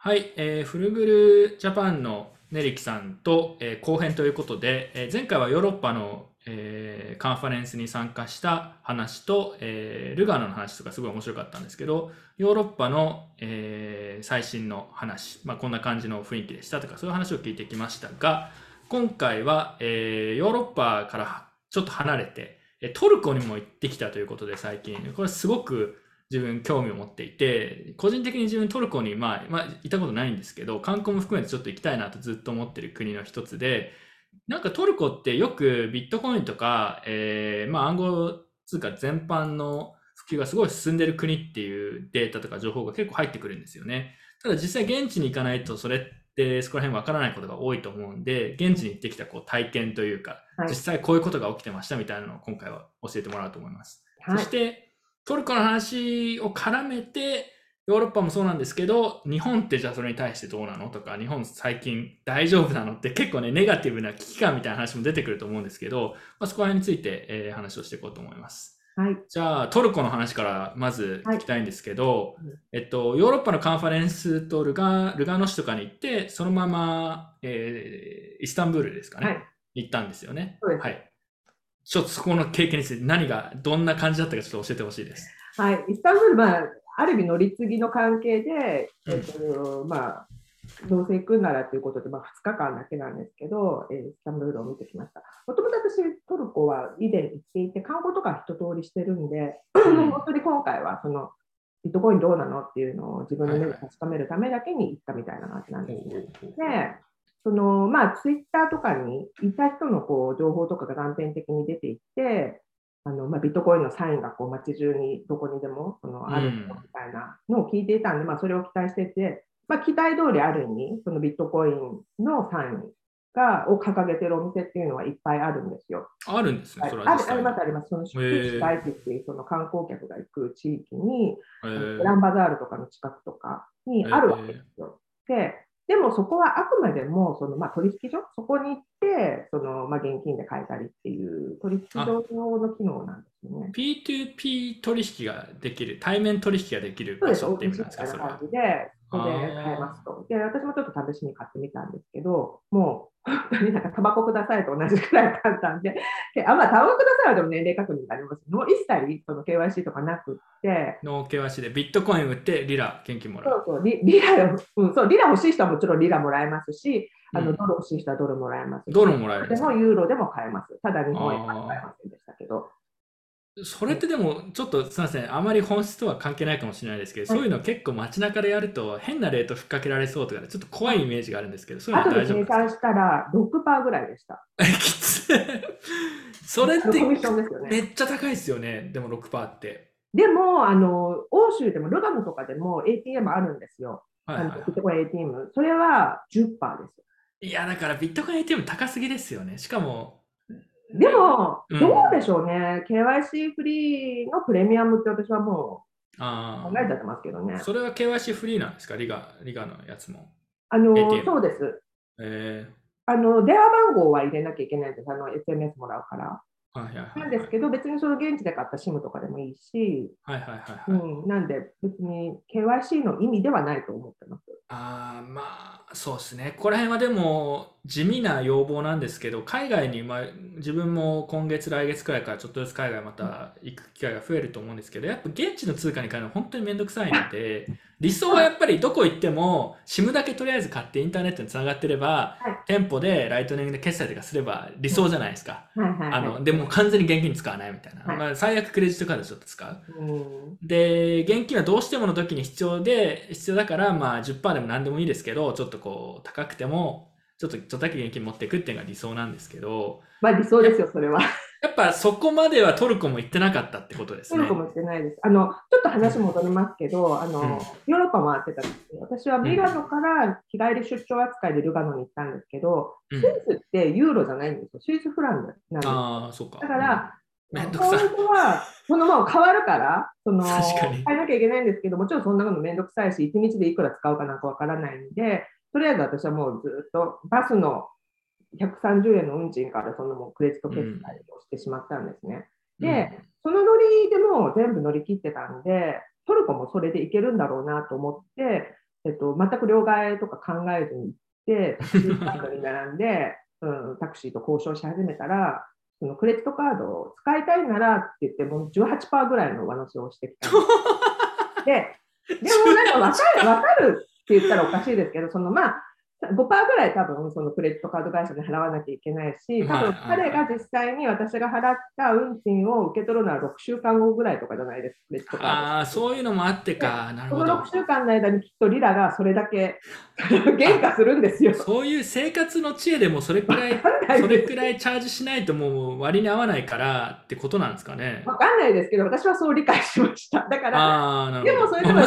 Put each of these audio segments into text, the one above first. はい、フルグルジャパンのネリキさんと、後編ということで、前回はヨーロッパの、カンファレンスに参加した話と、ルガーノの話とかすごい面白かったんですけど、ヨーロッパの、最新の話、こんな感じの雰囲気でしたとかそういう話を聞いてきましたが、今回は、ヨーロッパからちょっと離れてトルコにも行ってきたということで、最近これすごく自分興味を持っていて、個人的に自分トルコに行ったことないんですけど、観光も含めてちょっと行きたいなとずっと思ってる国の一つで、なんかトルコってよくビットコインとか、暗号通貨全般の普及がすごい進んでる国っていうデータとか情報が結構入ってくるんですよね。ただ実際現地に行かないとそれってそこら辺わからないことが多いと思うんで、現地に行ってきた体験というか、実際こういうことが起きてましたみたいなのを今回は教えてもらおうと思います。そしてトルコの話を絡めて、ヨーロッパもそうなんですけど、日本ってじゃあそれに対してどうなのとか、日本最近大丈夫なのって結構ね、ネガティブな危機感みたいな話も出てくると思うんですけど、そこら辺について、話をしていこうと思います。はい、じゃあトルコの話からまず聞きたいんですけど、ヨーロッパのカンファレンスとルガーノ市とかに行って、そのまま、イスタンブールですかね、行ったんですよね。ちょっとそこの経験についてどんな感じだったかちょっと教えてほしいです。イスタンブール、ある意味乗り継ぎの関係で、どうせ行くならということで、2日間だけなんですけど、イスタンブールを見てきました。もともと私トルコは以前行っていて、観光とか一通りしてるんで、本当に今回はそのビットコインどうなのっていうのを自分の目で確かめるためだけに行ったみたいな感じなんですね。でツイッターとかにいた人の情報とかが断片的に出ていって、ビットコインのサインが街中にどこにでもあるみたいなのを聞いていたんで、それを期待してて、期待通りある意味、そのビットコインのサインを掲げてるお店っていうのはいっぱいあるんですよ。あるんですね。あります。その宿地大地っていうその観光客が行く地域に、ランバザールとかの近くとかにあるわけですよ。でもそこはあくまでも取引所、そこに行って現金で買えたりっていう取引所の機能なんですよね。P2P 取引ができる、対面取引ができる場所って意味なんですか？そうです、大きい感じで、ここで買えますと。で、私もちょっと試しに買ってみたんですけど、もう本当にタバコくださいと同じくらい簡単で、タバコくださいはでも年齢確認があります。一切KYC とかなくって。ノー KYC でビットコイン売ってリラ、現金もらう。リラ欲しい人はもちろんリラもらえますし、ドル欲しい人はドルもらえます。ドルもらえる。でもユーロでも買えます。ただ日本円は買えませんでしたけど。それってでもちょっとすみません、あまり本質とは関係ないかもしれないですけど、そういうの結構街中でやると変なレートふっかけられそうとかでちょっと怖いイメージがあるんですけど、そういうの大丈夫ですか？あとで計算したら 6% ぐらいでした。きつい。それってめっちゃ高いですよね。でも 6% って、でも欧州でもルガノとかでも ATM あるんですよ。ビットコイン ATM、 それは 10% です。いや、だからビットコイン ATM 高すぎですよね。しかもでも、どうでしょうね、KYC フリーのプレミアムって私はもう考えちゃってますけどね。それは KYC フリーなんですか、リガのやつも。そうです。電話番号は入れなきゃいけないんです、SMS もらうから。なんですけど、別にその現地で買った SIM とかでもいいし、なんで別に KYC の意味ではないと思ってます。そうですね。ここら辺はでも地味な要望なんですけど、海外に、自分も今月来月くらいからちょっとずつ海外また行く機会が増えると思うんですけど、やっぱ現地の通貨に買うのは本当にめんどくさいので、理想はやっぱりどこ行っても SIM だけとりあえず買ってインターネットにつながってれば、店舗でライトニングで決済とかすれば理想じゃないですか。でも完全に現金使わないみたいな、最悪クレジットカードちょっと使う、で現金はどうしてもの時に必要だから、10% でも何でもいいですけど、ちょっと高くてもちょっとだけ現金持っていくっていうのが理想なんですけど、理想ですよ。それはやっぱそこまではトルコも行ってなかったってことですね。トルコも行ってないです。ちょっと話戻りますけど、ヨーロッパ回ってたんですけど、私はミラノから日帰り出張扱いでルガノに行ったんですけど、スイスってユーロじゃないんですよ。スイスフランなんです。そうか。だから本当はそのまま変わるから変えなきゃいけないんですけど、もちろんそんなのめんどくさいし、1日でいくら使うかなんかわからないんで、とりあえず私はもうずっとバスの130円の運賃からもうクレジット決済をしてしまったんですね。で、その乗りでも全部乗り切ってたんで、トルコもそれでいけるんだろうなと思って、全く両替とか考えずに行ってタクシースタンドに並んで、タクシーと交渉し始めたら、そのクレジットカードを使いたいならって言って、もう 18% ぐらいの上乗せをしてきたんですでもなんか分かるって言ったらおかしいですけど、そのまあ 5% ぐらい多分そのクレジットカード会社に払わなきゃいけないし、多分彼が実際に私が払った運賃を受け取るのは6週間後ぐらいとかじゃないですか、クレジットカード。ああ、そういうのもあってか、なるほど。その6週間の間にきっとリラがそれだけ減価するんですよ。そういう生活の知恵でもそれくらいチャージしないともう割に合わないからってことなんですかね。わかんないですけど、私はそう理解しました。だから、でもそれでも18は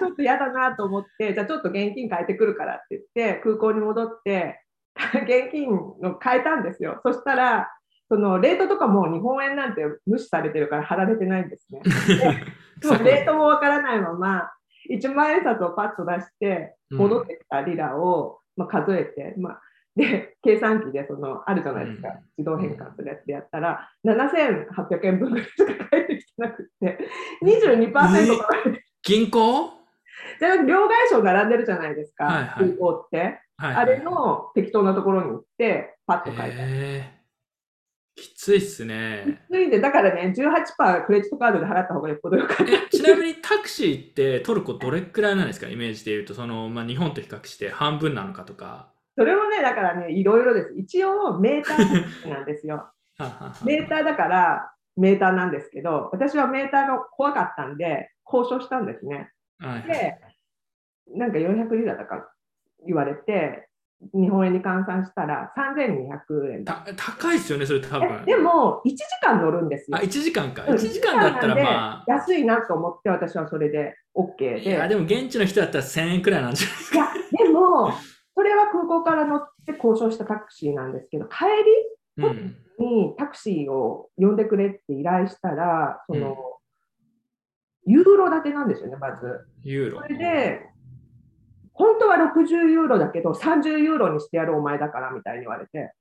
ちょっと嫌だなと思って、じゃあちょっと現金変えてくるからって言って、空港に戻って、現金を変えたんですよ。そしたら、そのレートとかも日本円なんて無視されてるから貼られてないんですね。でもレートもわからないまま、1万円札をパッと出して、戻ってきたリラを、数えて、で計算機でそのあるじゃないですか、自動変換するやつでやったら、7800円分ぐらいしか返ってきてなくて、22% 取られて、銀行じゃあ両替商並んでるじゃないですか、はいはい、銀行って、はいはい、あれの適当なところに行ってパッと返した、きついっすね。きついんで、だからね、18% クレジットカードで払った方がよっぽどよかった。ちなみにタクシーってトルコどれくらいなんですか、イメージでいうと、その、日本と比較して半分なのかとか。それもね、だからね、いろいろです。一応メーターなんですよ。メーターだからメーターなんですけど、私はメーターが怖かったんで交渉したんですね、はい、でなんか400リラだから言われて、日本円に換算したら3200円。高いですよね、それ多分。でも1時間乗るんですよ。あ、1時間か。1時間だったらまあ安いなと思って、私はそれで OK で。いやでも現地の人だったら1000円くらいなんじゃないですか。いやでもそれは空港から乗って交渉したタクシーなんですけど、帰りにタクシーを呼んでくれって依頼したら、そのユーロ建てなんですよね、まず。ユーロ。それで、本当は60ユーロだけど、30ユーロにしてやるお前だからみたいに言われて。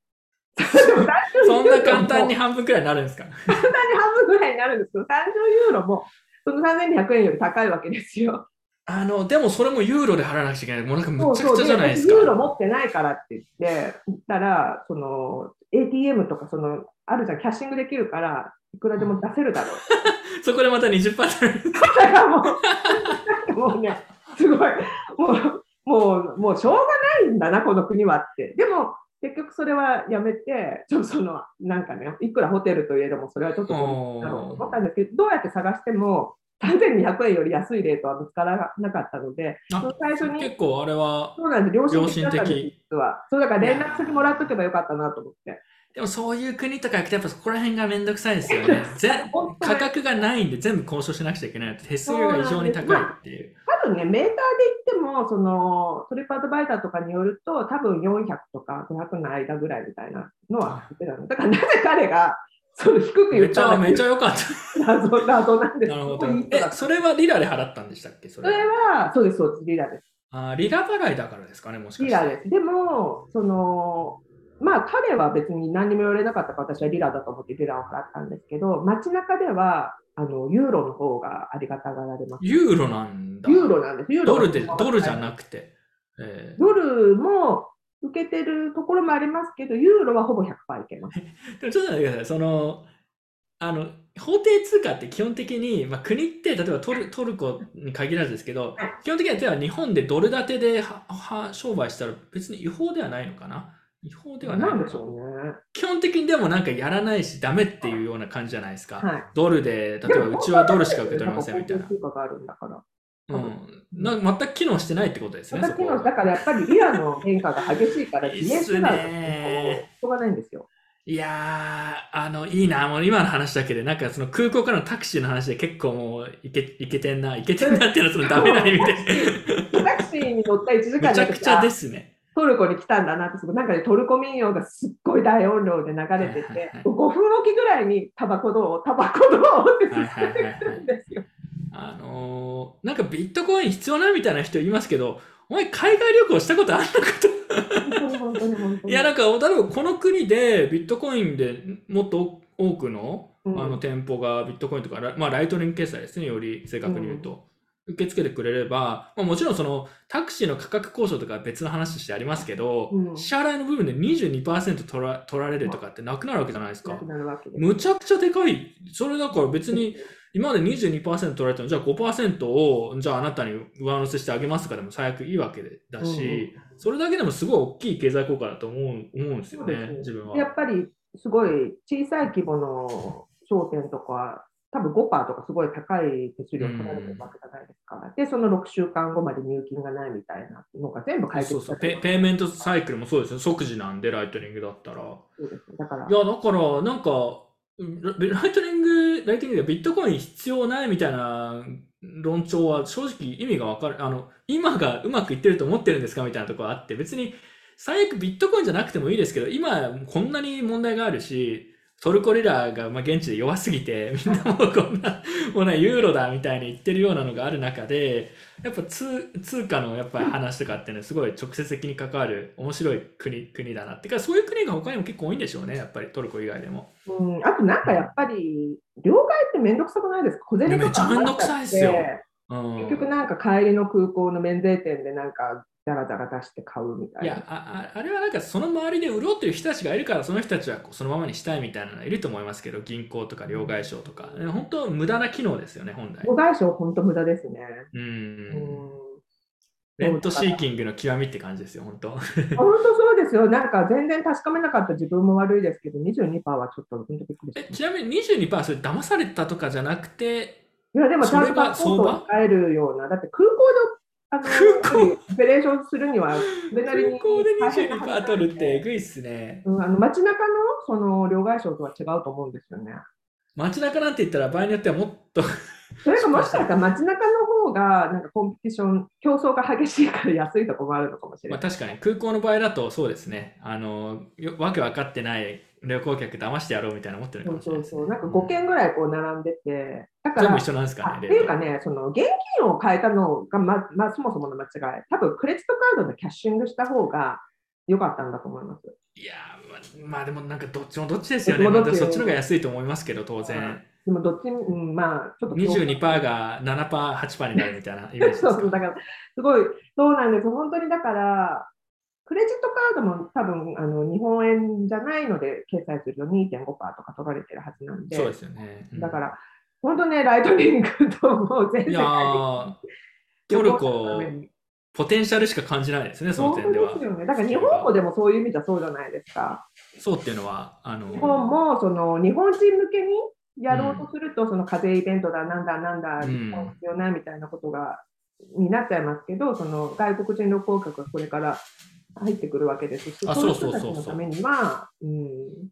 そんな簡単に半分くらいになるんですか。簡単に半分くらいになるんですけど、30ユーロもその3200円より高いわけですよ。でもそれもユーロで払わなくちゃいけない。もうなんかむちゃくちゃじゃないですか。そうそう、ユーロ持ってないからって言ったら、その ATM とかそのあるじゃん、キャッシングできるからいくらでも出せるだろう。そこでまた 20% だからもうね、すごいもうしょうがないんだなこの国はって。でも結局それはやめて、ちょっとそのなんかね、いくらホテルといえどもそれはちょっとだろうと思ったんですけど、どうやって探しても3200円より安いレートは見つからなかったので、最初に結構あれは良心的。そうだから連絡先もらっとけばよかったなと思って。でもそういう国とか行くとやっぱそこら辺がめんどくさいですよね。価格がないんで全部交渉しなくちゃいけない。手数料が異常に高いっていう。多分ね、メーターで言ってもそのトリップアドバイザーとかによると、多分400とか500の間ぐらいみたいなのは言ってたの。だからなぜ彼がそれ低く言っためちゃ良かった。謎なんです。なるほど。それはリラで払ったんでしたっけ？それはそうです、そうです、リラです。あ、リラ払いだからですかね、もしかして。リラです。でもその彼は別に何にも言われなかったから、私はリラだと思ってリラを払ったんですけど、街中ではユーロの方がありがたがられます。ユーロなんだ。ユーロなんです。ユーロドルじゃなくて、ドルも。受けてるところもありますけど、ユーロはほぼ 100% いけます。でもちょっと待ってください。その法定通貨って基本的に、国って例えばトルコに限らずですけど、基本的には例えば日本でドル建てで商売したら別に違法ではないのかな。違法ではないんでしょうね。基本的にでもなんかやらないしダメっていうような感じじゃないですか。はい、ドルで例えばうちはドルしか受け取れませんみたいな。法定通貨があるんだから。全く機能してないってことですね。全く機能だからやっぱりリラの変化が激しいから自衛するのはしょうがないんですよ。いやー、いいな、もう今の話だけで、なんかその空港からのタクシーの話で結構もういけてんなっていうのはそのダメな意味で。タクシーに乗った1時間でめちゃくちゃですね。トルコに来たんだなって、なんか、ね、トルコ民謡がすっごい大音量で流れてて、はいはいはい、5分おきぐらいにタバコどうって言ってるんですよ。なんかビットコイン必要なみたいな人いますけど、お前海外旅行したことあんのかと。いや、なんか例えばこの国でビットコインでもっと多くの、店舗がビットコインとかライトニング決済ですね、より正確に言うと、受け付けてくれれば、まあ、もちろんそのタクシーの価格交渉とかは別の話としてありますけど、うん、支払いの部分で 22% 取られるとかってなくなるわけじゃないですか。なくなるわけです。むちゃくちゃでかい。それだから別に今まで 22% 取られたのじゃあ 5% をじゃああなたに上乗せしてあげますかでも最悪いいわけだし、うん、それだけでもすごい大きい経済効果だと思うんですよね、自分は。やっぱりすごい小さい規模の商店とか多分 5% とかすごい高い手数料を取られてるわけじゃないですか。で、その6週間後まで入金がないみたいなのが全部解決される。そうそう、ペイメントサイクルもそうですよ。即時なんで、ライトニングだったら。そうですね。だからなんか、ライトニングでビットコイン必要ないみたいな論調は正直意味がわかる。今がうまくいってると思ってるんですかみたいなところがあって、別に最悪ビットコインじゃなくてもいいですけど、今こんなに問題があるし、トルコリラが現地で弱すぎてみんなもうこんなもうねユーロだみたいに言ってるようなのがある中でやっぱ通貨のやっぱ話とかってねすごい直接的に関わる面白い国だなってかそういう国が他にも結構多いんでしょうねやっぱりトルコ以外でも。うん、あとなんかやっぱり両替ってめんどくさくないですか？小銭とかめっちゃめんどくさいですよ。うん、結局なんか帰りの空港の免税店でなんかダラダラ出して買うみたいな。いや、あれはなんかその周りで売ろうという人たちがいるからその人たちはそのままにしたいみたいなのがいると思いますけど、銀行とか両替商とか、本当無駄な機能ですよね本来。両替商本当無駄ですね。レッドシーキングの極みって感じですよ本当。本当そうですよ。なんか全然確かめなかった自分も悪いですけど、22% はちょっとびっくりした。ちなみに 22% それ騙されたとかじゃなくて。いやでもちゃんとパスポートを変えるような、だって空港でオペレーションするにはなりに空港で 22% 取るってエグいっすね、うん、街中 その両替商とは違うと思うんですよね。街中なんて言ったら場合によってはもっとそれがもしかしたら街中の方がなんかコンペティション競争が激しいから安いとこもあるのかもしれない、まあ、確かに空港の場合だとそうですね、わけ分かってない旅行客騙してやろうみたいな思ってるかもしれないです、ね。そうそうそう、なんか5件ぐらいこう並んでて、だから全部一緒なんですかね。っていうかね、その現金を変えたのがまあそもそもの間違い。多分クレジットカードでキャッシングした方が良かったんだと思います。いやー、まあでもなんかどっちもどっちですよね。まあ、そっちの方が安いと思いますけど当然。うん、でもどっちうんまあちょっと 22% が 7%、8% になるみたいなイメージですか。そうだからすごいそうなんです。本当にだから。クレジットカードも多分日本円じゃないので決済すると 2.5% とか取られてるはずなんで、そうですよね、うん、だから本当ねライトニングともう全然いやトルコポテンシャルしか感じないですねその点では。そうですよね。だから日本もでもそういう意味じゃそうじゃないですか。そうっていうのは日本もその日本人向けにやろうとすると、うん、その課税イベントだなんだ必要ないみたいなことが、うん、になっちゃいますけど、その外国人旅行客がこれから入ってくるわけですし、そういう人たちのためには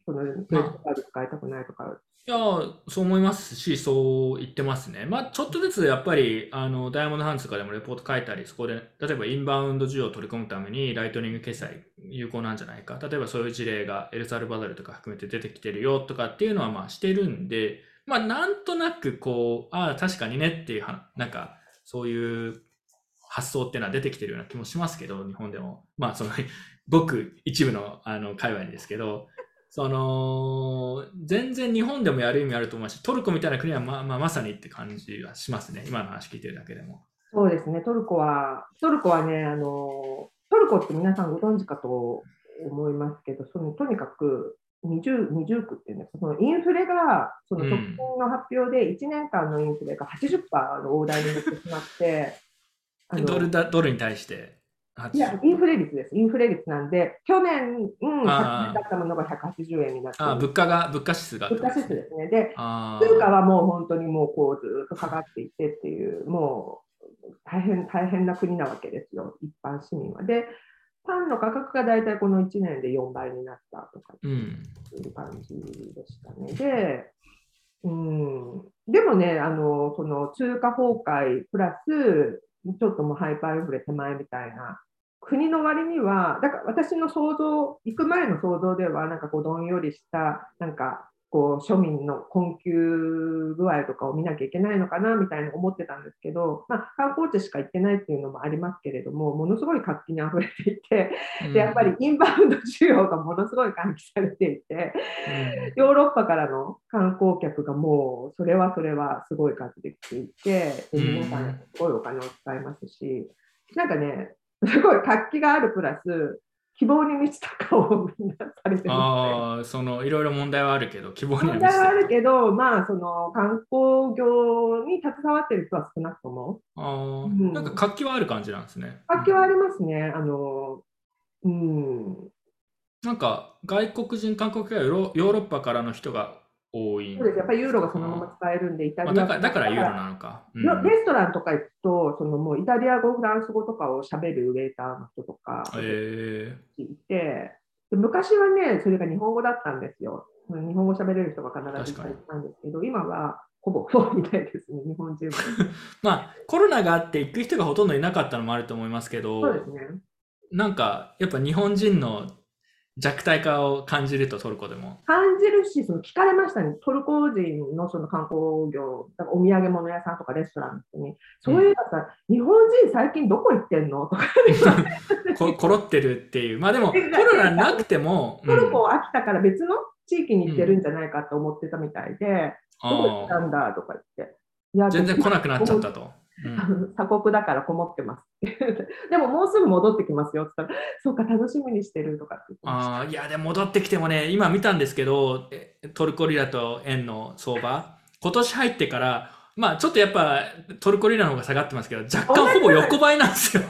そのクレジットカード使いたくないとか、いやそう思いますし、そう言ってますね。まあちょっとずつやっぱりダイヤモンドハンズとかでもレポート書いたり、そこで例えばインバウンド需要を取り込むためにライトニング決済有効なんじゃないか、例えばそういう事例がエルサルバドルとか含めて出てきてるよとかっていうのはまあしてるんで、まあなんとなくこう確かにねっていうなんかそういう発想っていうのは出てきてるような気もしますけど、日本でもまあそのごく一部の界隈ですけど、その全然日本でもやる意味あると思うし、トルコみたいな国はまさにって感じはしますね、今の話聞いてるだけでも。そうですね、トルコはね、トルコって皆さんご存知かと思いますけど、そのとにかく二重苦っていうんですか、そのインフレがその直近の発表で1年間のインフレが 80% の大台になってしまってドルに対していやインフレ率です。インフレ率なんで去年、100円だったものが180円になって、物価指数ですね。で通貨はもう本当にもうこうずっと下がっていってっていう、もう大変な国なわけですよ一般市民は。でパンの価格がだいたいこの1年で4倍になったとかっていう感じでしたね、ででもねその通貨崩壊プラスちょっともうハイパーインフレ手前みたいな国の割には、だから私の想像、行く前の想像ではなんかこうどんよりしたなんかこう庶民の困窮具合とかを見なきゃいけないのかなみたいに思ってたんですけど、まあ、観光地しか行ってないっていうのもありますけれども、ものすごい活気にあふれていて、でやっぱりインバウンド需要がものすごい喚起されていて、ヨーロッパからの観光客がもうそれはすごい数で来ていて、で皆さんすごいお金を使いますし、なんかねすごい活気があるプラス希望に満ちた顔をみんなされてますね。そのいろいろ問題はあるけど、希望には満ちた問題はあるけど、まあその観光業に携わってる人は少なくとも、うん、なんか活気はある感じなんですね。活気はありますね。なんか外国人観光客はヨーロッパからの人が多い。そうです。やっぱりユーロがそのまま使えるんで、イタリア、まあ、だからユーロなのか、うん、レストランとか行くとそのもうイタリア語フランス語とかを喋るウェイターの人とかいて、昔はねそれが日本語だったんですよ。日本語喋れる人が必ずいたんですけど、今はほぼそうみたいですね、日本人もまあコロナがあって行く人がほとんどいなかったのもあると思いますけど、そうですね、なんかやっぱ日本人の弱体化を感じると、トルコでも感じるし、その聞かれましたね、トルコ人のその観光業、だからお土産物屋さんとかレストランに、そういうのさ、うん、日本人最近どこ行ってんのとかコロってるっていう、まあでもコロナなくても、うん、トルコ飽きたから別の地域に行ってるんじゃないかと思ってたみたいで、うん、どこ行ったんだとか言って、いや全然来なくなっちゃったと。うん、鎖国だからこもってますでももうすぐ戻ってきますよって言ったら、そうか楽しみにしてるとかって言ってました。あ、いやでも戻ってきてもね、今見たんですけど、トルコリラと円の相場今年入ってから、まあちょっとやっぱトルコリラの方が下がってますけど、若干ほぼ横ばいなんですよ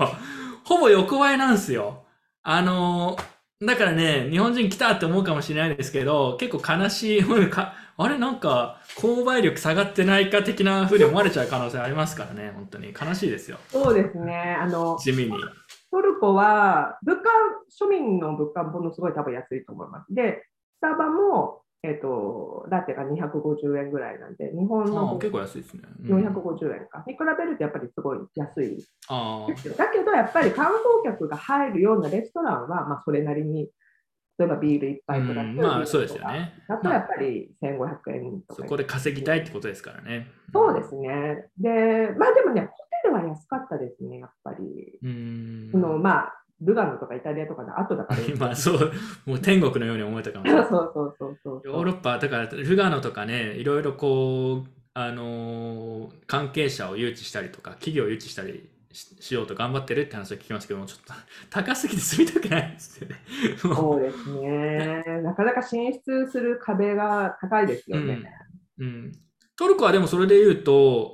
ほぼ横ばいなんですよ。だからね、日本人来たって思うかもしれないですけど、結構悲しいあれなんか購買力下がってないか的な風に思われちゃう可能性ありますからね、本当に悲しいですよ。そうですね、地味にトルコは物価、庶民の物価ものすごい多分安いと思います。でスタバも、ラテが250円ぐらいなんで、日本の結構安いですね、450円か、うん、に比べるとやっぱりすごい安い。あだけどやっぱり観光客が入るようなレストランは、まあ、それなりに、例えばビール1杯とか、うん、まあそうですよね。だとやっぱり1500円とか、まあ、そこで稼ぎたいってことですからね。そうですね。で、まあでもね、ホテルは安かったですね、やっぱり。まあルガノとかイタリアとかの後だから今そうもう天国のように思えたかもそうヨーロッパだからルガノとかね、いろいろこう関係者を誘致したりとか企業を誘致したりしようと頑張ってるって話を聞きますけども、ちょっと高すぎて住みたくないですよねそうですねなかなか進出する壁が高いですよね、うんうん、トルコはでもそれで言うと、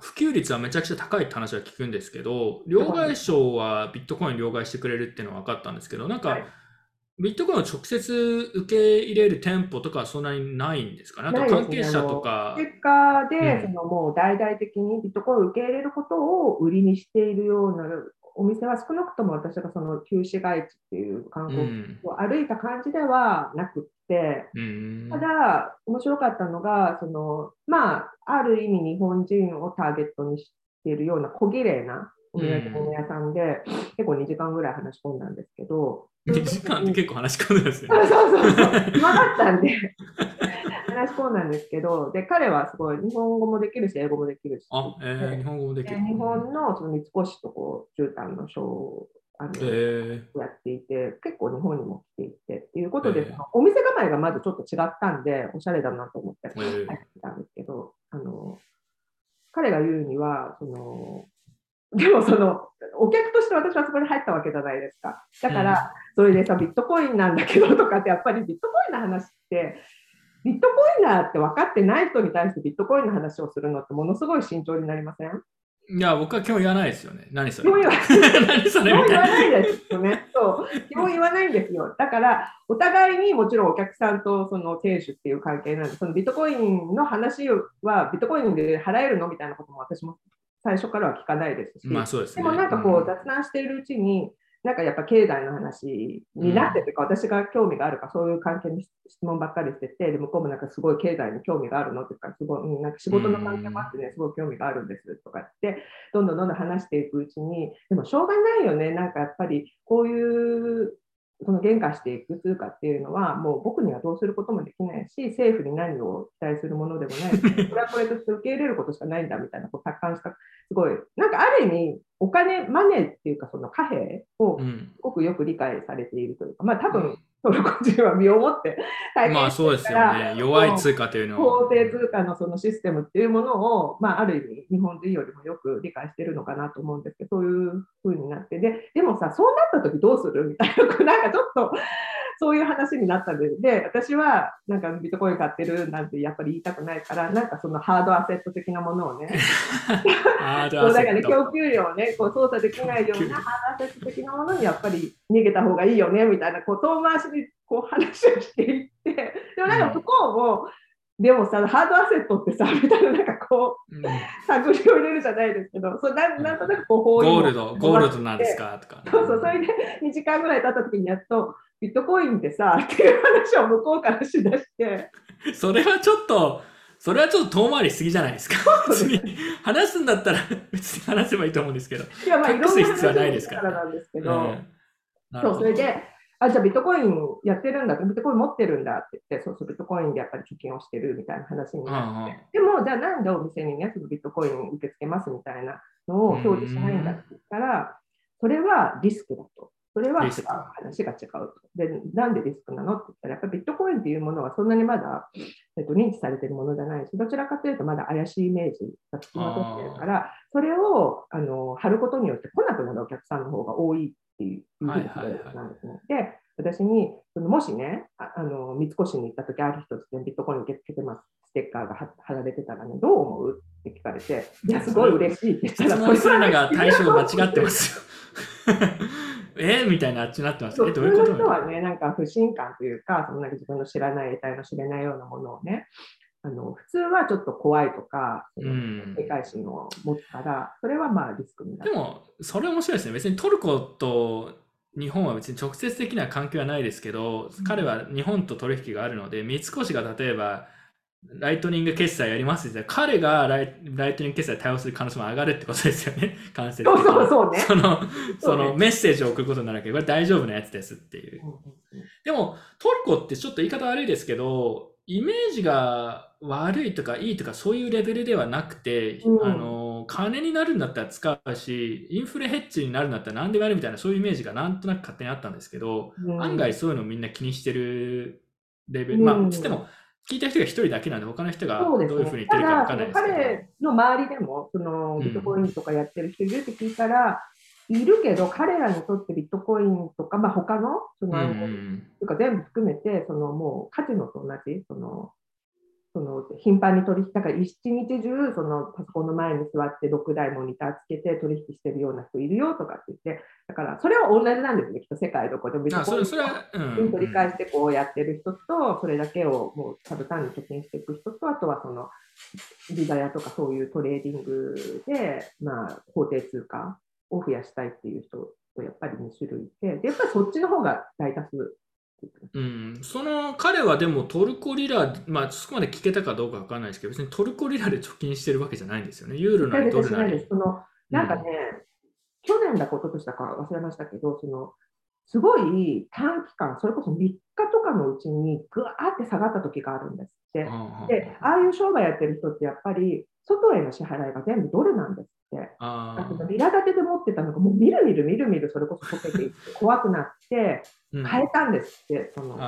普及率はめちゃくちゃ高いって話は聞くんですけど、両替商はビットコイン両替してくれるっていうのは分かったんですけど、なんか、はい、ビットコインを直接受け入れる店舗とかはそんなにないんですかね。あと関係者とか、結果でそのもう大々的にビットコインを受け入れることを売りにしているようなお店は少なくとも、私がその旧市街地っていう観光を歩いた感じではなくって、うん、ただ面白かったのがその、まあ、ある意味日本人をターゲットにしているような小綺麗なお土産物屋さんで、結構2時間ぐらい話し込んだんですけど、2時間って結構話し込んだんですよね。そう暇だったんで話し込んだんですけど、で彼はすごい日本語もできるし英語もできるし、日本語もできる、日本のその三越とこう絨毯のショーをやっていて、結構日本にも来ていてっていうことで、お店構えがまずちょっと違ったんでおしゃれだなと思って入ってたんですけど、彼が言うにはそのでもそのお客として私はそこに入ったわけじゃないですか。だからそれでさ、ビットコインなんだけどとかって、やっぱりビットコインの話って、ビットコインだって分かってない人に対してビットコインの話をするのってものすごい慎重になりません？いや、僕は基本言わないですよね。何それ？何それ？基本言わないですよね。そう、基本言わないんですよ。だから、お互いにもちろんお客さんとその店主っていう関係なんで、そのビットコインの話はビットコインで払えるのみたいなことも私も最初からは聞かないですし、まあそうですね、でもなんかこう雑談しているうちに、なんかやっぱ経済の話になっててか、私が興味があるかそういう関係に質問ばっかりしてて、で向こうもなんかすごい経済に興味があるのとか、すごいなんか仕事の関係もあってね、すごい興味があるんですとかってどんどん話していくうちに、でもしょうがないよね、なんかやっぱりこういうその言化していく通貨っていうのはもう僕にはどうすることもできないし、政府に何を期待するものでもないし、これはこれとして受け入れることしかないんだみたいな、こう達観した、すごいなんかある意味お金マネーっていうか、その貨幣をすごくよく理解されているというか、まあ多分トルコ人は身をもって体験してるから、まあそうですよね、弱い通貨というのは法定通貨のそのシステムっていうものを、まあある意味日本人よりもよく理解してるのかなと思うんですけど、そういう風になって、でもさ、そうなった時どうするみたいな、なんかちょっとそういう話になったんで、私はなんかビットコイン買ってるなんてやっぱり言いたくないから、なんかそのハードアセット的なものをねそうだからね、供給量をね、こう操作できないようなハードアセット的なものにやっぱり逃げた方がいいよねみたいな、こう遠回しにこう話をしていって、でもなんか向こうも、でもさ、ハードアセットってさみたいな、なんかこう、探りを入れるじゃないですけど、そう なんとなくこうゴールドなんですかとか、そうそれで2時間ぐらい経った時にやっとビットコインってさっていう話を向こうからしだしてそれはちょっと遠回りしすぎじゃないですか。別に話すんだったら別に話せばいいと思うんですけど、いや、まあいろんな話はないですからなんですけど、そうそれで、あ、じゃあビットコインやってるんだ、ビットコイン持ってるんだって言って、そうそうビットコインでやっぱり貯金をしてるみたいな話になって、でもじゃあなんでお店にね、ビットコイン受け付けますみたいなのを表示しないんだって言ったら、それはリスクだと。それは違う、話が違うと。で、なんでリスクなのって言ったら、やっぱビットコインっていうものはそんなにまだ、認知されてるものじゃないし、どちらかというとまだ怪しいイメージがつきまとってるから、それを貼ることによって来なくなるお客さんの方が多いっていうふうに言われてたんですね。で、私にもしね、三越に行った時、ある人でビットコイン受け付けてますステッカーが貼られてたらね、どう思うって聞かれて、いやすごい嬉しいって言ったら、それすらなんか対象間違ってますよ。みたいな、あっちになってます。普通の人はね、なんか不信感というか、そのなんか自分の知らない、得体の知れないようなものをね、普通はちょっと怖いとか、警戒心を持つから、それはまあリスクになる。でも、それ面白いですね。別にトルコと日本は別に直接的な関係はないですけど、彼は日本と取引があるので、三越が例えば、ライトニング決済やりますって、彼がライトニング決済対応する可能性も上がるってことですよね、間接的に。そうね。そのメッセージを送ることになるけど、これ大丈夫なやつですっていう。でも、トルコってちょっと言い方悪いですけど、イメージが悪いとかいいとかそういうレベルではなくて、金になるんだったら使うし、インフレヘッジになるんだったら何でもやるみたいな、そういうイメージがなんとなく勝手にあったんですけど、案外そういうのみんな気にしてるレベル。まあ、つっても、聞いた人が一人だけなんで、他の人がどういうふうに言ってるか分からないですけど、彼の周りでもそのビットコインとかやってる人いるって聞いたら、いるけど彼らにとってビットコインとか、まあ、他のそのとか全部含めて、そのもうカジノと同じその頻繁に取引、だから一日中そのパソコンの前に座って6台モニターつけて取引してるような人いるよとかって言って、だからそれは同じなんですね、きっと世界どこでもビットコインを取り返してこうやってる人と、それだけをもうただ単に貯金していく人と、あとはそのビザやとかそういうトレーディングで、まあ法定通貨を増やしたいっていう人とやっぱり2種類いて、でやっぱりそっちの方が大多数。その彼はでもトルコリラ、まあそこまで聞けたかどうかわからないですけど、別にトルコリラで貯金してるわけじゃないんですよね。ユーロなりドルなり。なんかね、去年だことしたか忘れましたけど、そのすごい短期間、それこそ3日とかのうちにぐわーって下がった時があるんですって。で、ああいう商売やってる人ってやっぱり外への支払いが全部ドルなんですって。リラ建てで持ってたのがもうみるみるそれこそ溶けていって怖くなって。変えたんですって、その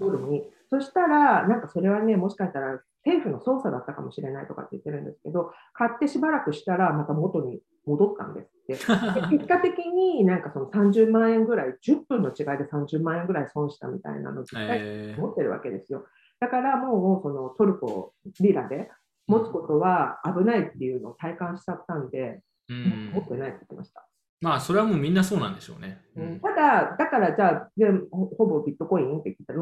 ドルに。そしたらなんかそれはね、もしかしたら政府の操作だったかもしれないとかって言ってるんですけど、買ってしばらくしたらまた元に戻ったんですってで結果的になんかその30万円ぐらい、10分の違いで30万円ぐらい損したみたいなのを実際持ってるわけですよ。だからもうそのトルコリラで持つことは危ないっていうのを体感しちゃったんで、持ってないって言ってました。まあそれはもうみんなそうなんでしょうね。ただだからじゃあほぼビットコインって聞いたら、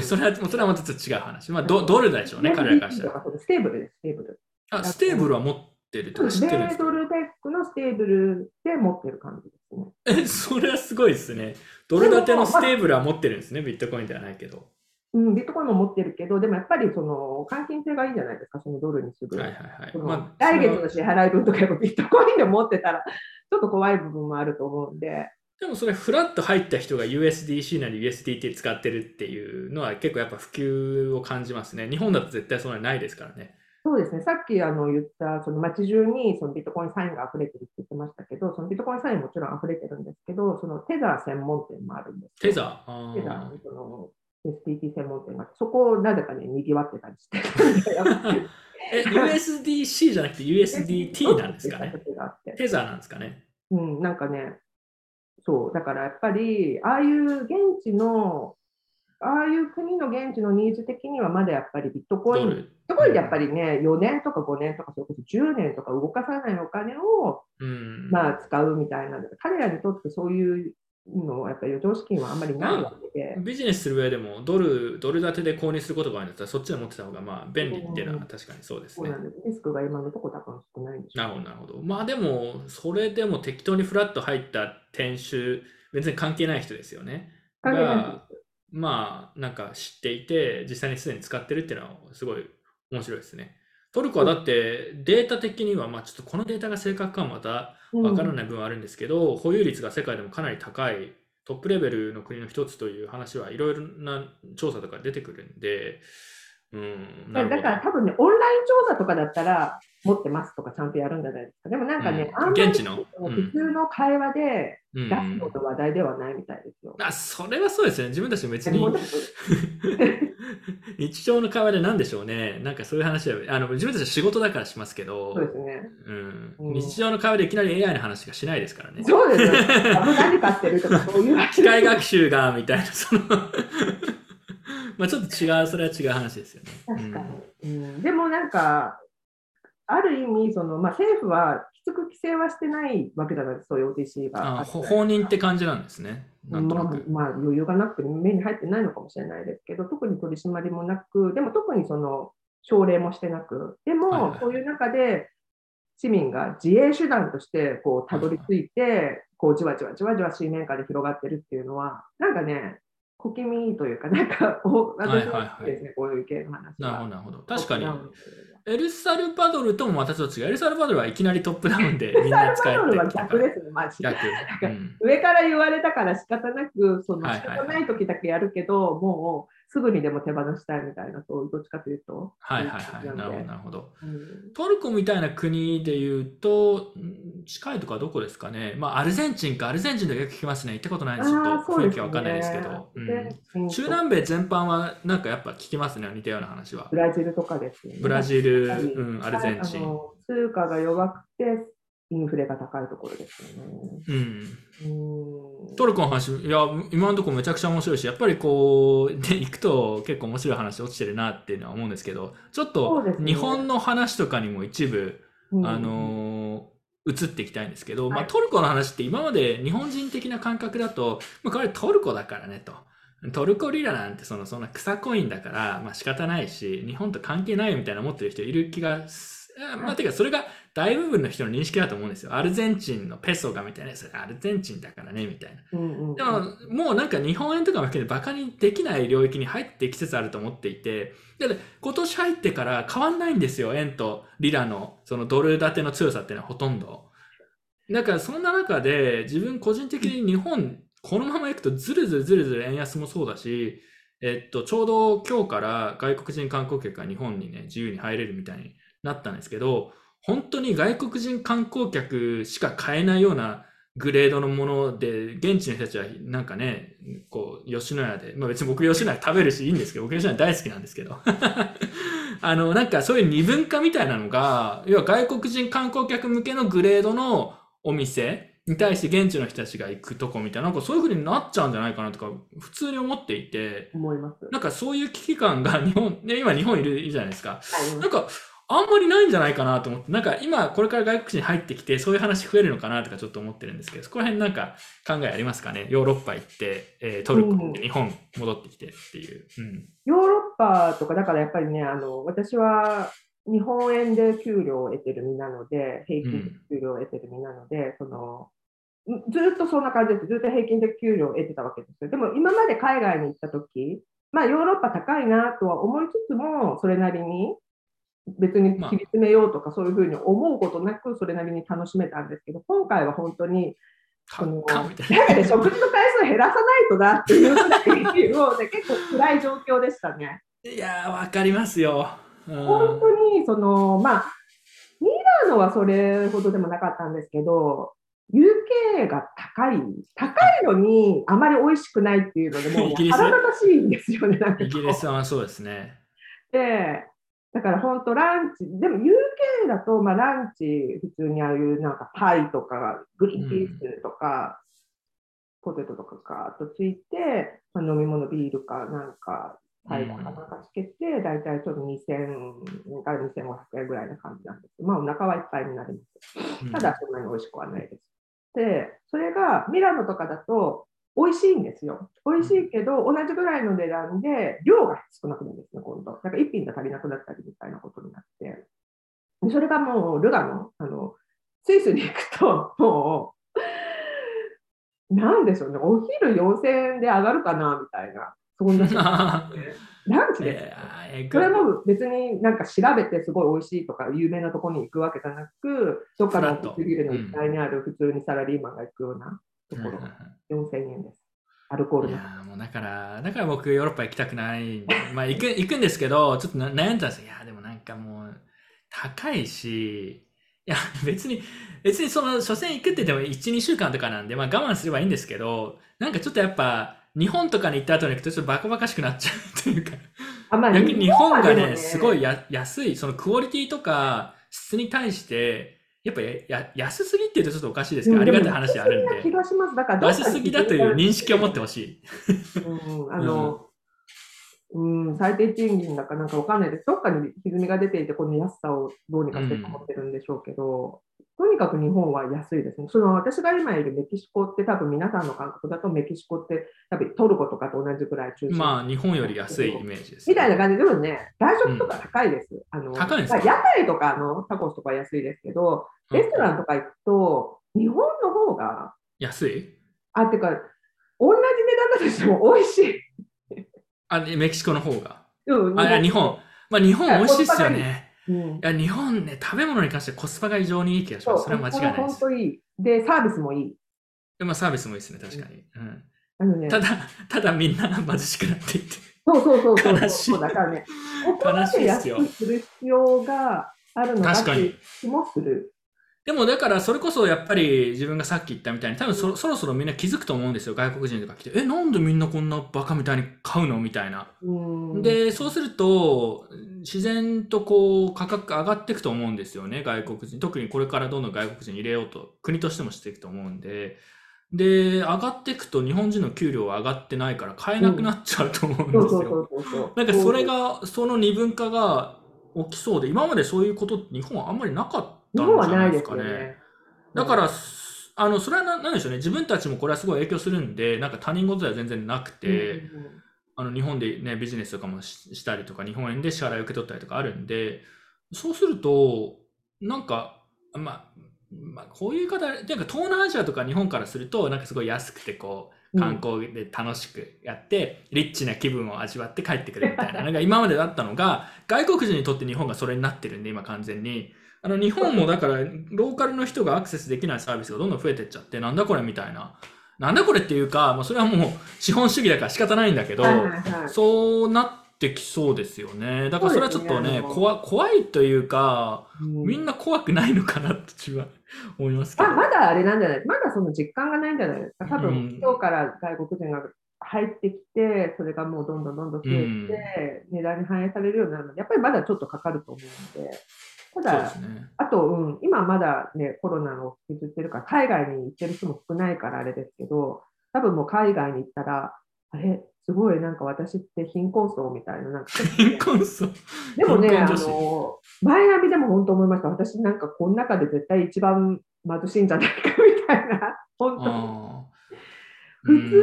それはまたちょっと違う話。まあドルでしょうね、彼らからしたら。ステーブルです、ステーブル。あ、ステーブルは持ってるとか知ってるんですか？米ドルテックのステーブルで持ってる感じですね。それはすごいですね。ドル建てのステーブルは持ってるんですね、ビットコインではないけど。ビットコインも持ってるけど、でもやっぱりその換金性がいいんじゃないですか、そのドルにすぐ。来月の支払い分とかやっぱビットコインで持ってたらちょっと怖い部分もあると思うんで、でもそれフラッと入った人が USDC なり USDT 使ってるっていうのは結構やっぱ普及を感じますね。日本だと絶対そんなにないですからね。そうですね。さっき言ったその街中にそのビットコインサインが溢れてるって言ってましたけど、そのビットコインサインもちろん溢れてるんですけど、そのテザー専門店もあるんです。テザー、テザーにその USDT 専門店があって、そこをなぜかね賑わってたりしてUSDC じゃなくて USDT なんですかね。テザーなんですかね。うん、なんかね、そうだからやっぱりああいう国の現地のニーズ的にはまだやっぱりビットコインでやっぱりね4年とか5年とかそれこそ10年とか動かさないお金を、うん、まあ使うみたいな、彼らにとってそういうのをやっぱり余剰資金はあんまりないわけで、まあ、ビジネスする上でもドル建てで購入することがあるんだったらそっちで持ってた方がまあ便利っていうのは確かにそうですね。そうなんです。リスクが今のところ多分少ないんでしょう。なるほど。まあでもそれでも適当にフラッと入った店主、別に関係ない人ですよね。関係ない人です。まあなんか知っていて実際にすでに使ってるっていうのはすごい面白いですね。トルコはだってデータ的にはまあちょっとこのデータが正確かはまたわからない分はあるんですけど、保有率が世界でもかなり高いトップレベルの国の一つという話はいろいろな調査とか出てくるんで、うん、だから多分ねオンライン調査とかだったら持ってますとかちゃんとやるんじゃないですか。でもなんかね、うん、あんまり現地の普通の会話で出すこと話題ではないみたいですよ、うんうん、あ、それはそうですね。自分たちも別に日常の会話で何でしょうね、なんかそういう話は自分たちは仕事だからしますけど、そうですね、うん、日常の会話でいきなり AI の話がしないですからね。そうですよね。何買ってるとかそういう機械学習がみたいなそのまあちょっと違う、それは違う話ですよね。確かに、うんうん、でもなんかある意味その、まあ、政府はきつく規制はしてないわけだから、そういう OTC が放任って感じなんですね。なんとなく、まあ、余裕がなくて目に入ってないのかもしれないですけど、特に取り締まりもなく、でも特にその奨励もしてなく、でも、はいはい、そういう中で市民が自衛手段としてたどり着いて、はいはい、じわじわじわじわ水面下で広がってるっていうのはなんかね小気味というか、なんか私はですね、こういう系の話。なるほど。確かにエルサルバドルともまたちょっと違う。エルサルバドルはいきなりトップダウンでみんな使えてエルサルバドルは逆ですね、マジで。上から言われたから仕方なく、その仕方ない時だけやるけど、はいはいはい、もうすぐにでも手放したいみたいな、そうどっちかというと。はいはいはい。なるほど、うん。トルコみたいな国で言うと、近いとかどこですかね。まあアルゼンチンか。アルゼンチンでよく聞きますね。行ったことないんでちょっと雰囲気はわかんないですけど。うん、中南米全般はなんかやっぱ聞きますね、似たような話は。ブラジルとかですよね。ブラジル、うん、アルゼンチン。通貨が弱くてインフレが高いところですよね。うん、トルコの話、いや今のところめちゃくちゃ面白いし、やっぱりこうで行くと結構面白い話落ちてるなっていうのは思うんですけど、ちょっと日本の話とかにも一部、ね、移っていきたいんですけど、まあ、トルコの話って今まで日本人的な感覚だと、まあ、これトルコだからねと、トルコリラなんてそんな草コインだから、まあ、仕方ないし日本と関係ないみたいな思ってる人いる気がする、まあ、てかそれが大部分の人の認識だと思うんですよ。アルゼンチンのペソがみたいな、それアルゼンチンだからねみたいな、でももうなんか日本円とかも含めてバカにできない領域に入ってきつつあると思っていて、だから今年入ってから変わんないんですよ、円とリラのそのドル建ての強さっていうのはほとんど。だからそんな中で自分個人的に日本このままいくとずるずる円安もそうだし、ちょうど今日から外国人観光客が日本にね自由に入れるみたいになったんですけど、本当に外国人観光客しか買えないようなグレードのもので、現地の人たちはなんかねこう吉野家で、まあ別に僕吉野家食べるしいいんですけど、僕吉野家大好きなんですけどなんかそういう二分化みたいなのが、要は外国人観光客向けのグレードのお店に対して現地の人たちが行くとこみたいな、なんかそういう風になっちゃうんじゃないかなとか普通に思っていて、思います。なんかそういう危機感が日本で、今日本いるじゃないですか、はい、なんかあんまりないんじゃないかなと思って、なんか今これから外国人入ってきてそういう話増えるのかなとかちょっと思ってるんですけど、そこら辺なんか考えありますかね。ヨーロッパ行って、トルコ行って日本戻ってきてっていう、うん、ヨーロッパとかだからやっぱりね、私は日本円で給料を得てる身なので、平均的給料を得てる身なので、うん、ずっとそんな感じです。ずっと平均的給料を得てたわけですよ。でも今まで海外に行ったとき、まあヨーロッパ高いなとは思いつつも、それなりに別に切り詰めようとかそういうふうに思うことなく、それなりに楽しめたんですけど、今回は本当にだから食事の回数を減らさないとなっていうもう、ね、結構暗い状況でしたね。いやーわかりますよ、うん、本当にそのまあミラノはそれほどでもなかったんですけど、 UK が高いのにあまり美味しくないっていうのでもう腹立たしいんですよね。イギリスはそうですね。でだから本当ランチでも UK だと、まあ、ランチ普通にああいうなんかパイとかグリーンピースとか、うん、ポテトとかガーッとついて、まあ、飲み物ビールかなんかパイとかなんかつけて、うん、だいたいちょっと2000から2500円ぐらいな感じなんですけど、まあ、お腹はいっぱいになります。ただそんなに美味しくはないです。でそれがミラノとかだと美味しいんですよ。美味しいけど、同じぐらいの値段で量が少なくなるんですね、今度。なんか一品が足りなくなったりみたいなことになって。それがもう、ルガの、スイスに行くと、もう、なんでしょうね、お昼4000円で上がるかな、みたいな。そんなランチです。それも別になんか調べてすごい美味しいとか有名なところに行くわけじゃなく、どっかのビルの一帯にある普通にサラリーマンが行くような。ところ4000円です。アルコールの。いやもうだから僕ヨーロッパ行きたくない。まあ行くんですけど、ちょっと悩んだんですよ。いやでもなんかもう高いし、いや別にその所詮行くってでも1、2週間とかなんで、まあ我慢すればいいんですけど、なんかちょっとやっぱ日本とかに行った後に行くとちょっとバカバカしくなっちゃうというか。まあ、逆に日本がねすごい安い、そのクオリティとか質に対して。やっぱ安すぎって言うとちょっとおかしいですけど、ありがたい話あるんで。安すぎだという認識を持ってほしい。最低賃金だかなんかわかんないです。どっかに歪みが出ていて、この安さをどうにかしてと思ってるんでしょうけど、とにかく日本は安いですね。その私が今いるメキシコって多分皆さんの感覚だとメキシコって多分トルコとかと同じくらい中心。まあ日本より安いイメージです、ね。みたいな感じでもね、外食とか高いです。高いですか。屋台とかのタコスとか安いですけど、レストランとか行くと、日本の方が安い？てか、同じ値段だとしても美味しい。メキシコの方が。うん、日本。まあ、日本美味しいですよね。いや日本ね、食べ物に関してコスパが異常にいい気がします。それは間違いないです。本当いい。で、サービスもいい。でもサービスもいいですね、確かに。ただみんな貧しくなっていって。そう。悲しい。だからね、悲しいですよ。安くする必要があるのかっていう気もする。でもだからそれこそやっぱり自分がさっき言ったみたいに多分そろそろみんな気づくと思うんですよ。外国人とか来てなんでみんなこんなバカみたいに買うのみたいな。でそうすると自然とこう価格が上がっていくと思うんですよね。外国人特にこれからどんどん外国人入れようと国としてもしていくと思うんで。で上がっていくと日本人の給料は上がってないから買えなくなっちゃうと思うんですよ。なんかそれがその二分化が起きそうで今までそういうことって日本はあんまりなかった。日本はないですかね。だから、それは何でしょうね、自分たちもこれはすごい影響するんで、なんか他人事では全然なくて、日本で、ね、ビジネスとかもしたりとか、日本円で支払いを受け取ったりとかあるんで、そうすると、なんか、まあ、こういう方、なんか東南アジアとか日本からすると、なんかすごい安くてこう、観光で楽しくやって、リッチな気分を味わって帰ってくるみたいな、なんか今までだったのが、外国人にとって日本がそれになってるんで、今完全に。日本もだからローカルの人がアクセスできないサービスがどんどん増えてっちゃってなんだこれみたいななんだこれっていうか、まあ、それはもう資本主義だから仕方ないんだけど、そうなってきそうですよね。だからそれはちょっとね怖いというか、みんな怖くないのかなって自分は思いますけど、まだあれなんじゃない、まだその実感がないんじゃないですか。多分今日から外国人が入ってきてそれがもうどんどん増えて、値段に反映されるようになるのでやっぱりまだちょっとかかると思うので。ただ、ね、あと、今まだ、ね、コロナを引きずってるから海外に行ってる人も少ないからあれですけど、多分もう海外に行ったらあれすごいなんか私って貧困層みたいな、なんか貧困層でもね、マイアミでも本当思いました。私なんかこの中で絶対一番貧しいんじゃないかみたいな、本当に普通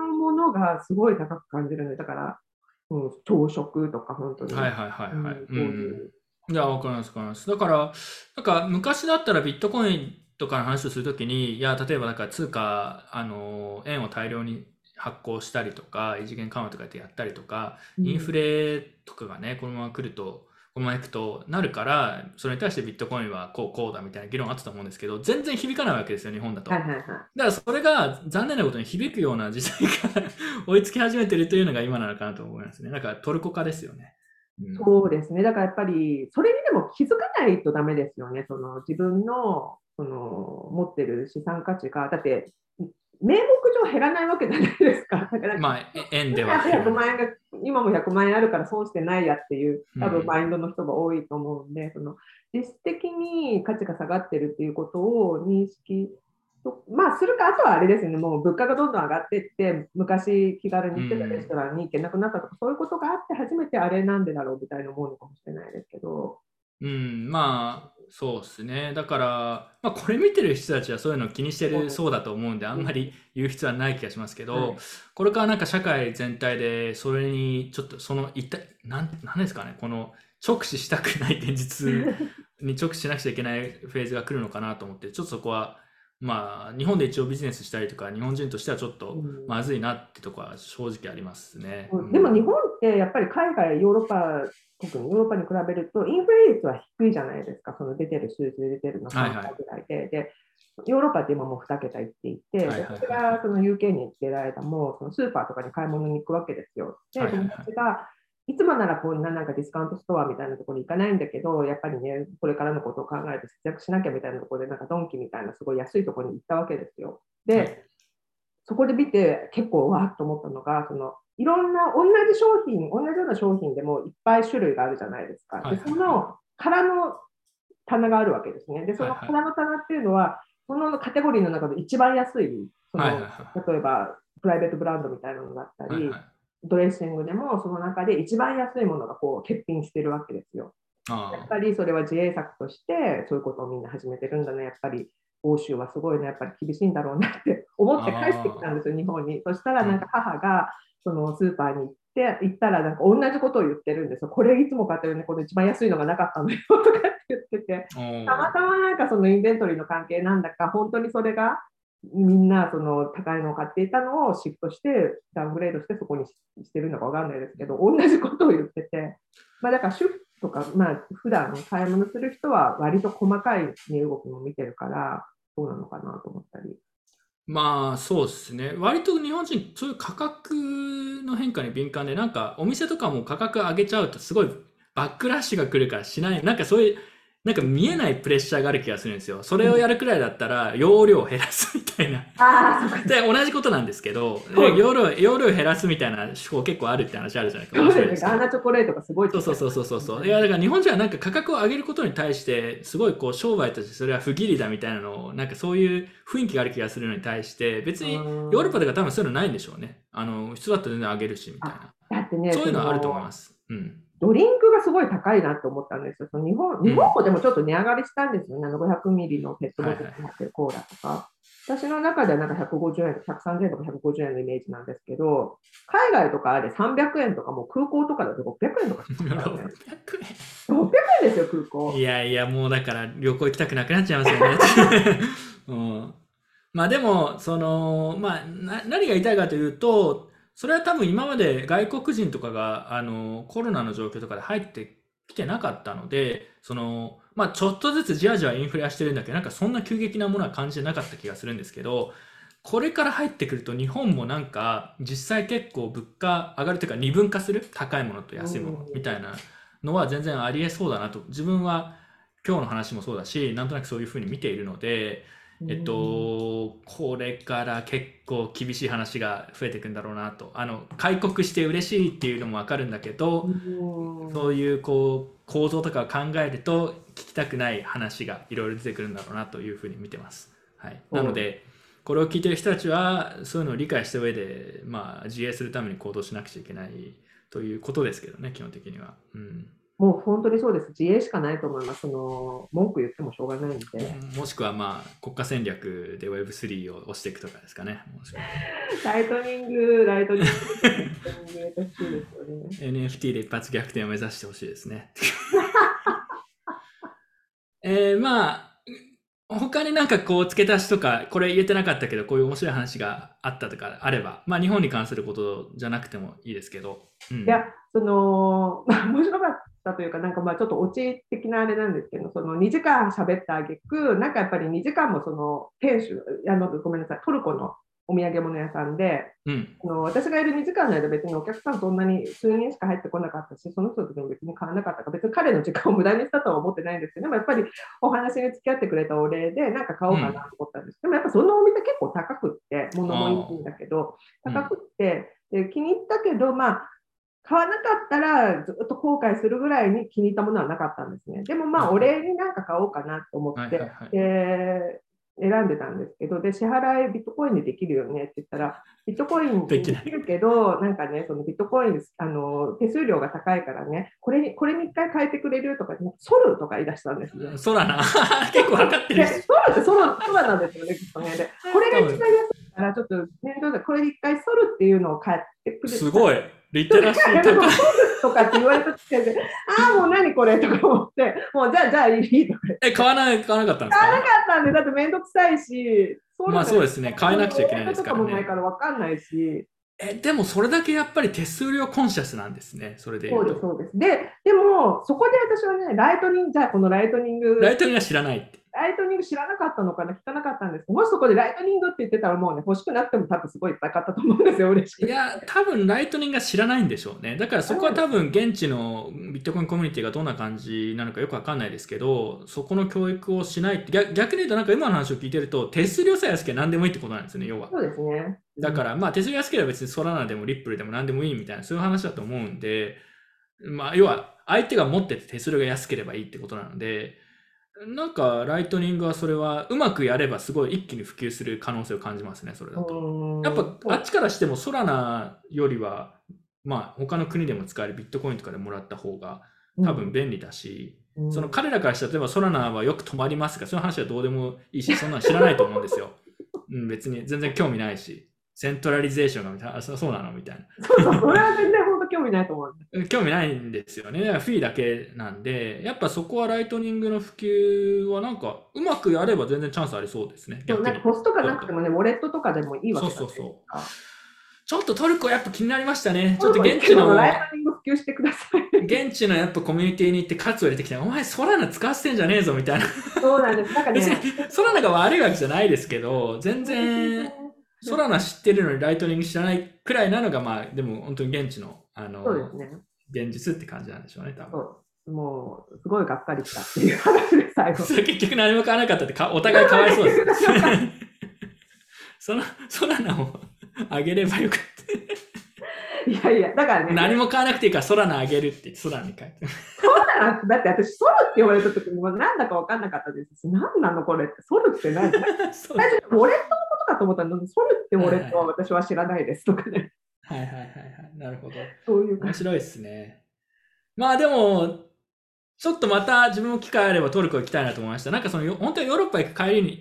のものがすごい高く感じるので、だから、朝食とか本当にいや、わかります。だから、なんか昔だったらビットコインとかの話をするときに、いや、例えばなんか通貨、円を大量に発行したりとか、異次元緩和とかやったりとか、インフレとかがね、このまま来ると、このままいくとなるから、それに対してビットコインはこうだみたいな議論あったと思うんですけど、全然響かないわけですよ、日本だと。だからそれが残念なことに響くような時代が追いつき始めてるというのが今なのかなと思いますね。だからトルコ化ですよね。うん、そうですね。だからやっぱりそれにでも気づかないとダメですよね。その自分のその持ってる資産価値が、だって名目上減らないわけじゃないですか。だからまあ円では100万円が今も100万円あるから損してないやっていう多分マインドの人が多いと思うんで、うん、その実質的に価値が下がってるっていうことを認識まあするか、あとはあれですね、もう物価がどんどん上がっていって昔気軽に行ってたレストランに行けなくなったとか、そういうことがあって初めてあれなんでだろうみたいに思うのかもしれないですけど、うん、まあそうですね。だから、まあ、これ見てる人たちはそういうのを気にしてるそうだと思うんで、あんまり言う必要はない気がしますけど、はい、これからなんか社会全体でそれにちょっとその一体なんですかね、この直視したくない現実に直視しなくちゃいけないフェーズが来るのかなと思って、ちょっとそこはまあ日本で一応ビジネスしたりとか日本人としてはちょっとまずいなってとこは正直ありますね、うん、でも日本ってやっぱり海外ヨーロッパ、特にヨーロッパに比べるとインフレ率は低いじゃないですか。その出てる数字で出てるのが3桁ぐらい でヨーロッパって今もう2桁いっていて、私がその UK に行ってる間もそのスーパーとかに買い物に行くわけですよ。で友達がいつもならこんななんかディスカウントストアみたいなところに行かないんだけど、やっぱりねこれからのことを考えて節約しなきゃみたいなところでなんかドンキみたいなすごい安いところに行ったわけですよ。でそこで見て結構わーっと思ったのが、そのいろんな同じ商品、同じような商品でもいっぱい種類があるじゃないですか。でその空の棚があるわけですね。でその空の棚っていうのはそのカテゴリーの中で一番安い、その例えばプライベートブランドみたいなのがあったり、ドレッシングでもその中で一番安いものがこう欠品してるわけですよ。やっぱりそれは自衛策としてそういうことをみんな始めてるんだね、やっぱり欧州はすごいね、やっぱり厳しいんだろうなって思って帰ってきたんですよ、日本に。そしたらなんか母がそのスーパーに行ったらなんか同じことを言ってるんですよ。これいつも買ってるね、この一番安いのがなかったのよとかって言ってて、たまたまなんかそのインベントリーの関係なんだか、本当にそれがみんなその高いのを買っていたのをシフトしてダウングレードしてそこにしてるのか分かんないですけど、同じことを言ってて、まあ、だから主婦とか、まあ、普段買い物する人は割と細かい値動きも見てるからそうなのかなと思ったり。まあそうですね、割と日本人そういう価格の変化に敏感で、なんかお店とかも価格上げちゃうとすごいバックラッシュが来るからしない、なんかそういうなんか見えないプレッシャーがある気がするんですよ。それをやるくらいだったら容量を減らすみたいなで同じことなんですけど、容量を減らすみたいな手法結構あるって話あるじゃないですか。そうですね、ガーナチョコレートがすごい。そういやだから日本人はなんか価格を上げることに対してすごいこう商売としてそれは不義理だみたいなのをなんかそういう雰囲気がある気がするのに対して、別にヨーロッパでは多分そういうのないんでしょうね。普通だと全然上げるしみたいな、だってね、そういうのはあると思います。うん、ドリンクがすごい高いなと思ったんですよ。日本もでもちょっと値上がりしたんですよね。500ミリのペットボトルに入ってるコーラとか、私の中ではなんか150円とか130円とか150円のイメージなんですけど、海外とかあれ300円とか、もう空港とかだと600円とかしますからね。600円ですよ空港。いやいや、もうだから旅行行きたくなくなっちゃいますよね、うん、まあでもその、まあ、何が言いたいかというと、それは多分今まで外国人とかがコロナの状況とかで入ってきてなかったので、そのまあちょっとずつじわじわインフレはしてるんだけど、なんかそんな急激なものは感じてなかった気がするんですけど、これから入ってくると日本もなんか実際結構物価上がるというか二分化する、高いものと安いものみたいなのは全然ありえそうだなと、自分は今日の話もそうだしなんとなくそういうふうに見ているので、これから結構厳しい話が増えていくんだろうなと、開国して嬉しいっていうのも分かるんだけど、そういうこう構造とかを考えると聞きたくない話がいろいろ出てくるんだろうなというふうに見てます、はい、なのでこれを聞いてる人たちはそういうのを理解した上で、まあ、自衛するために行動しなくちゃいけないということですけどね、基本的には、うんもう本当にそうです。自衛しかないと思います。文句言ってもしょうがないので。もしくは、まあ、国家戦略で Web3 を押していくとかですかね。もしくはライトニングNFT で一発逆転を目指してほしいですね。まあ、他になんかこう付け足しとか、これ言えてなかったけど、こういう面白い話があったとかあれば、まあ、日本に関することじゃなくてもいいですけど。うん、いや、面白かった。たというか、なんかまあちょっとオチ的なあれなんですけど、その2時間喋った挙句、なんかやっぱり2時間もその店主、ごめんなさい、トルコのお土産物屋さんで、うん、私がいる2時間の間別にお客さんそんなに数人しか入ってこなかったし、その人たちも別に買わなかったから、別に彼の時間を無駄にしたとは思ってないんですけど、でもやっぱりお話に付き合ってくれたお礼でなんか買おうかなと思ったんです、うん、でもやっぱそのお店結構高くって、物もいいんだけど高くって、で気に入ったけど、まあ買わなかったらずっと後悔するぐらいに気に入ったものはなかったんですね。でもまあお礼になんか買おうかなと思って、はいはいはい、選んでたんですけど、で支払いビットコインでできるよねって言ったら、ビットコインでできるけど、なんかね、そのビットコイン手数料が高いからね、これに一回変えてくれるとか、ソルとか言い出したんですね。ソラな結構分かってる。ソラってソラなんですよね、きっとね。でこれが一番安いからちょっと面倒だ、これで一回ソルっていうのを買ってくれる。すごいリテラシーとかとかって言われた時点で、ああもう何これとか思って、もうじゃあいいとか。買わなかったんですか。買わなかったんで、だってめんどくさいし、まあそうですね、買えなくちゃいけないですからね。とかもないからわかんないし。でもそれだけやっぱり手数料コンシャスなんですね。それで言うと。そうです。でもそこで私はね、ライトニングは知らないって。ライトニング知らなかったのかな、聞かなかったんですけど、もしそこでライトニングって言ってたらもうね、欲しくなっても多分すごい高かったと思うんですよ、嬉しい。いや、多分ライトニングが知らないんでしょうね。だからそこは多分現地のビットコインコミュニティがどんな感じなのかよくわかんないですけど、そこの教育をしないって、逆に言うとなんか今の話を聞いてると、手数料さえ安ければ何でもいいってことなんですよね、要は。そうですね。だからまあ手数料安ければ別にソラナでもリップルでも何でもいいみたいな、そういう話だと思うんで、まあ要は相手が持ってて手数料が安ければいいってことなので、なんかライトニングはそれはうまくやればすごい一気に普及する可能性を感じますね。それだとやっぱあっちからしてもソラナよりはまあ他の国でも使えるビットコインとかでもらった方が多分便利だし、うん、その彼らからして例えばソラナはよく止まりますが、そういう話はどうでもいいし、そんなの知らないと思うんですよ、うん、別に全然興味ないし、セントラリゼーションがみたいな、そうなのみたいな。そうそれは全然本当興味ないと思う。興味ないんですよね。だからフィーだけなんで、やっぱそこはライトニングの普及はなんかうまくやれば全然チャンスありそうですね。なんかコストがなくてもね、ウォレットとかでもいいわけだ。そう。ちょっとトルコやっぱ気になりましたね。ちょっと現地のライトニング普及してください。現地のやっぱコミュニティに行ってカツを入れてきて、お前ソラナ使わせてんじゃねえぞみたいな。そうなんです。なんかね、ソラナが悪いわけじゃないですけど、全然。ソラナ知ってるのにライトニング知らないくらいなのが、まあでも本当に現地の、そうですね、現実って感じなんでしょうね、多分。もうすごいがっかりしたっていう話で最後。それ結局何も買わなかったってお互いかわいそうです。ソラナをあげればよかった。いやだからね。何も買わなくていいからソラナあげるってソラナに書いて。だって私ソルって言われた時もなんだか分かんなかったですし、何なのこれって、ソルって何だ最初にウォレットのことかと思ったのに、ソルってウォレットは私は知らないですとかね。はい、なるほど。そういう面白いですね。まあでもちょっとまた自分も機会あればトルコ行きたいなと思いました。なんかその本当にヨーロッパ行く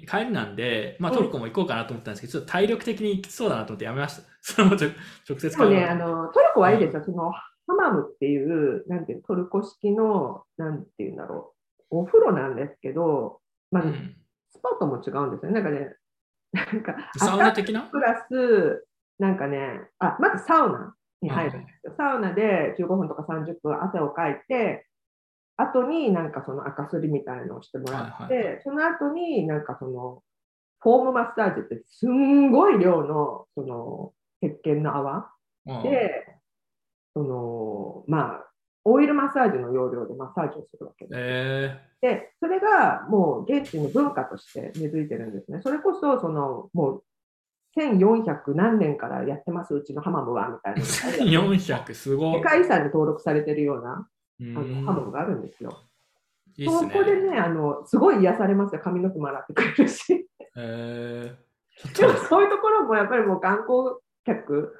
帰りなんで、まあ、トルコも行こうかなと思ったんですけど、ちょっと体力的に行きそうだなと思ってやめました。それも直接からでもね、トルコはいいですよ、そのハマムっていう、なんていうトルコ式の、なんていうんだろう、お風呂なんですけど、まあ、スパとも違うんですよね。なんかね、なんか、サウナ的なプラス、なんかね、まずサウナに入るんですよ。サウナで15分とか30分汗をかいて、後になんかその赤すりみたいなのをしてもらって、はい、その後になんかその、フォームマッサージって、すんごい量の、その、石鹸の泡で、まあ、オイルマッサージの要領でマッサージをするわけです、でそれがもう現地の文化として根付いてるんですね。それこそもう1400何年からやってます、うちのハマムはみたいな。1400すごい。世界遺産に登録されてるようなハマムがあるんですよ。いいっすね。そこでね、すごい癒されますよ。髪の毛も洗ってくれるし、でもそういうところもやっぱりもう観光客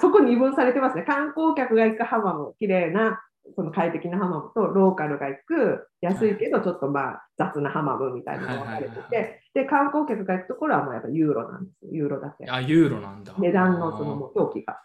そこに二分されてますね。観光客が行くハマム、綺麗なその快適なハマムと、ローカルが行く安いけどちょっとまあ雑なハマムみたいなのが分かれてて、で観光客が行くところはもうやっぱユーロなんですよ。ユーロだけ。ユーロなんだ。値段のその表記が。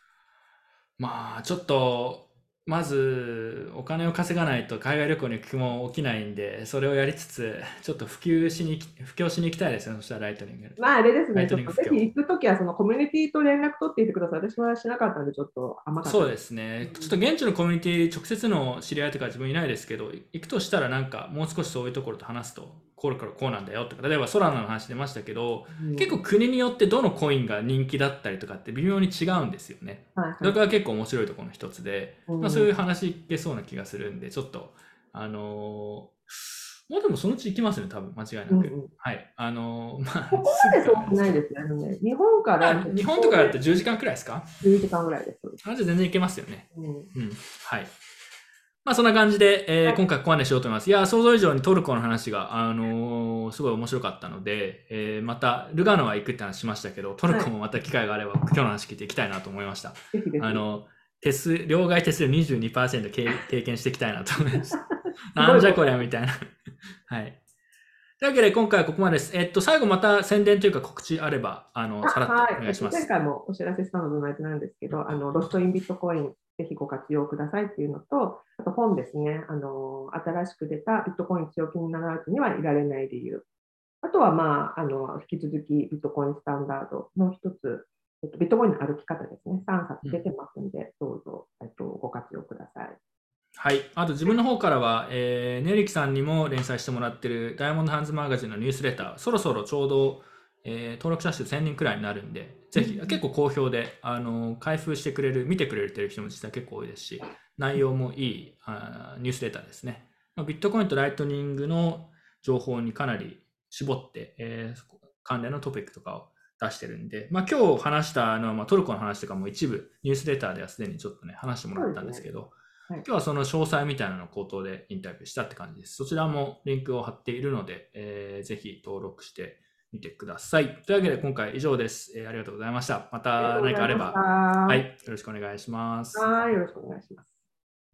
まあちょっとまずお金を稼がないと海外旅行に行く気も起きないんで、それをやりつつ、ちょっと布教しに行きたいですね。そしたらライトニング。まああれですね、ちょっとぜひ行くときはそのコミュニティと連絡取っていてください。私はしなかったのでちょっと甘かった。そうですね。ちょっと現地のコミュニティ、直接の知り合いとか自分いないですけど、行くとしたらなんかもう少しそういうところと話すと、これからこうなんだよとか、例えばソラナの話出ましたけど、結構国によってどのコインが人気だったりとかって微妙に違うんですよね。はいはい、それが結構面白いところの一つで、まあ、そういう話いけそうな気がするんで、ちょっともうでもそのうち行きますね、多分間違いなく。はい、まあここまで遠くないですよね。日本から日本とかだって10時間くらいですか？10時間ぐらいです。あ、じゃあ全然行けますよね。はい。まあそんな感じで、今回ここまでしようと思います。いや、想像以上にトルコの話が、すごい面白かったので、また、ルガノは行くって話しましたけど、トルコもまた機会があれば、今日の話聞いていきたいなと思いました。両替手数料 22% 経験していきたいなと思いました。なんじゃこりゃみたいな。はい。というわけで、今回はここまでです。最後また宣伝というか告知あれば、さらっとお願いします。前回もお知らせしたのと同じなんですけど、ロストインビットコイン、ぜひご活用くださいっていうのと、あと本ですね、新しく出たビットコイン強気にならずにはいられない理由。あとは、まあ、引き続きビットコインスタンダードの一つ、ビットコインの歩き方ですね、3冊出てますので、どうぞ、ご活用ください。はい。あと自分の方からは、ネリキさんにも連載してもらってるダイヤモンドハンズマガジンのニュースレター、そろそろちょうど、登録者数1000人くらいになるんで、ぜひ、結構好評で、開封してくれる、見てくれてる人も実は結構多いですし、内容もいいニュースレターですね。ビットコインとライトニングの情報にかなり絞って、関連のトピックとかを出してるんで、まあ、今日話したのは、まあ、トルコの話とかも一部、ニュースレターではすでにちょっとね、話してもらったんですけど、今日はその詳細みたいなのを口頭でインタビューしたって感じです。そちらもリンクを貼っているので、ぜひ登録してみてください。というわけで今回以上です。ありがとうございました。また何かあれば、はい、よろしくお願いします。はい、よろしくお願いします。